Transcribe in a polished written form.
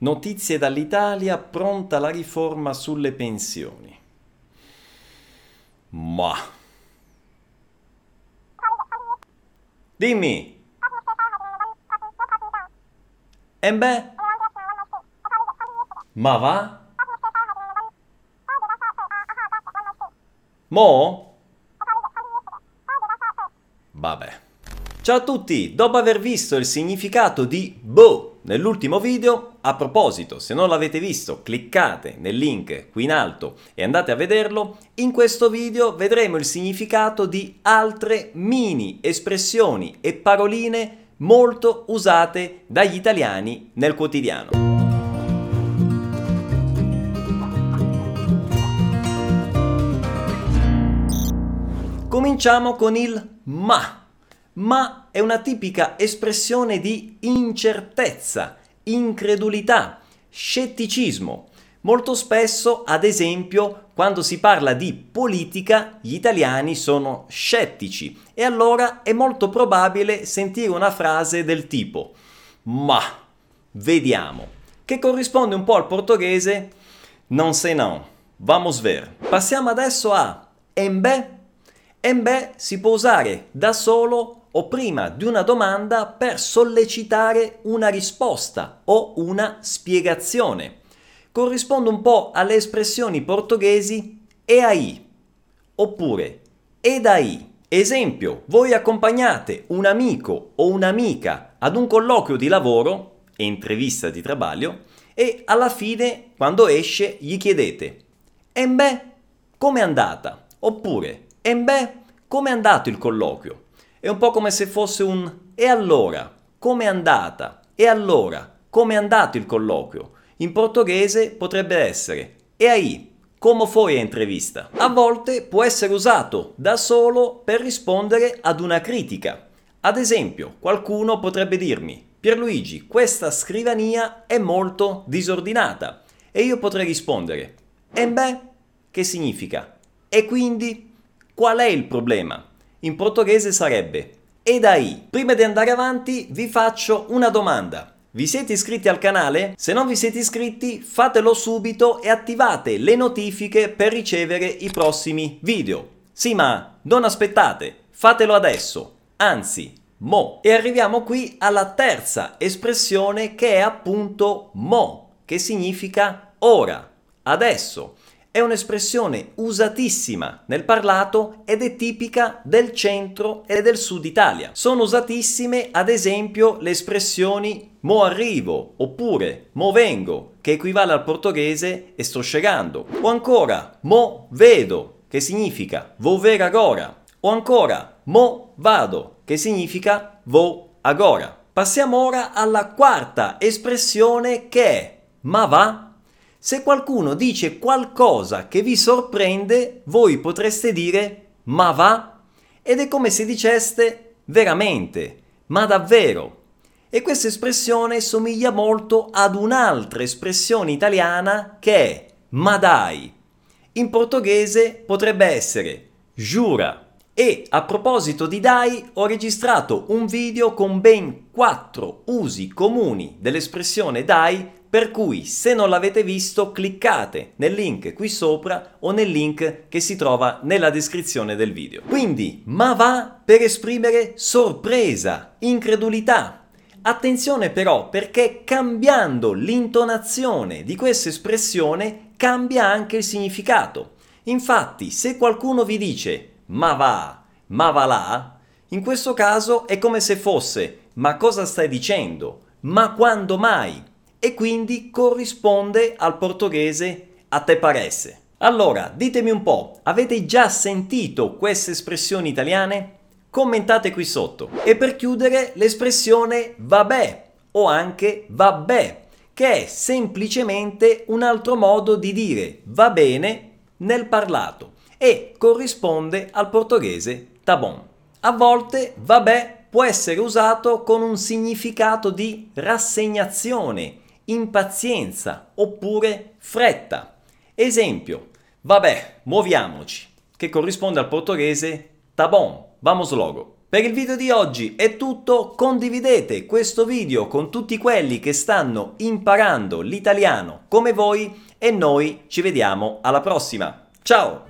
Notizie dall'Italia, pronta la riforma sulle pensioni. Ma... dimmi! E beh? Ma va? Mo? Vabbè. Ciao a tutti! Dopo aver visto il significato di boh nell'ultimo video, a proposito, se non l'avete visto, cliccate nel link qui in alto e andate a vederlo. In questo video vedremo il significato di altre mini espressioni e paroline molto usate dagli italiani nel quotidiano. Cominciamo con il ma. Ma è una tipica espressione di incertezza, incredulità, scetticismo. Molto spesso, ad esempio, quando si parla di politica, gli italiani sono scettici e allora è molto probabile sentire una frase del tipo ma vediamo, che corrisponde un po' al portoghese non sei non, vamos ver. Passiamo adesso a embé. Embé si può usare da solo o prima di una domanda per sollecitare una risposta o una spiegazione. Corrisponde un po' alle espressioni portoghesi e aí oppure e daí. Esempio, voi accompagnate un amico o un'amica ad un colloquio di lavoro, entrevista di trabalho, e alla fine, quando esce, gli chiedete embé, com'è andata? Oppure embé, com'è andato il colloquio? È un po' come se fosse un e allora, com'è andata? E allora, com'è andato il colloquio? In portoghese potrebbe essere e aí, como foi a entrevista? A volte può essere usato da solo per rispondere ad una critica. Ad esempio, qualcuno potrebbe dirmi Pierluigi, questa scrivania è molto disordinata. E io potrei rispondere embé, che significa? E quindi? Qual è il problema? In portoghese sarebbe e daí. Prima di andare avanti vi faccio una domanda. Vi siete iscritti al canale? Se non vi siete iscritti fatelo subito e attivate le notifiche per ricevere i prossimi video. Sì, ma non aspettate, fatelo adesso, anzi, mo. E arriviamo qui alla terza espressione che è appunto mo, che significa ora, adesso. È un'espressione usatissima nel parlato ed è tipica del centro e del sud Italia. Sono usatissime ad esempio le espressioni mo arrivo oppure mo vengo, che equivale al portoghese e sto chegando, o ancora mo vedo, che significa vou ver agora, o ancora mo vado, che significa vou agora. Passiamo ora alla quarta espressione che è ma va. Se qualcuno dice qualcosa che vi sorprende, voi potreste dire ma va, ed è come se diceste veramente, ma davvero. E questa espressione somiglia molto ad un'altra espressione italiana che è ma dai. In portoghese potrebbe essere giura. E a proposito di dai, ho registrato un video con ben 4 usi comuni dell'espressione dai, per cui se non l'avete visto cliccate nel link qui sopra o nel link che si trova nella descrizione del video. Quindi ma va per esprimere sorpresa, incredulità. Attenzione però, perché cambiando l'intonazione di questa espressione cambia anche il significato. Infatti se qualcuno vi dice ma va là, in questo caso è come se fosse ma cosa stai dicendo? Ma quando mai? E quindi corrisponde al portoghese a te paresse. Allora, ditemi un po', avete già sentito queste espressioni italiane? Commentate qui sotto. E per chiudere l'espressione vabbè o anche vabbè, che è semplicemente un altro modo di dire va bene nel parlato e corrisponde al portoghese tá bom. A volte vabbè può essere usato con un significato di rassegnazione, impazienza oppure fretta. Esempio, vabbè, muoviamoci, che corrisponde al portoghese tá bom, vamos logo. Per il video di oggi è tutto, condividete questo video con tutti quelli che stanno imparando l'italiano come voi e noi ci vediamo alla prossima. Ciao!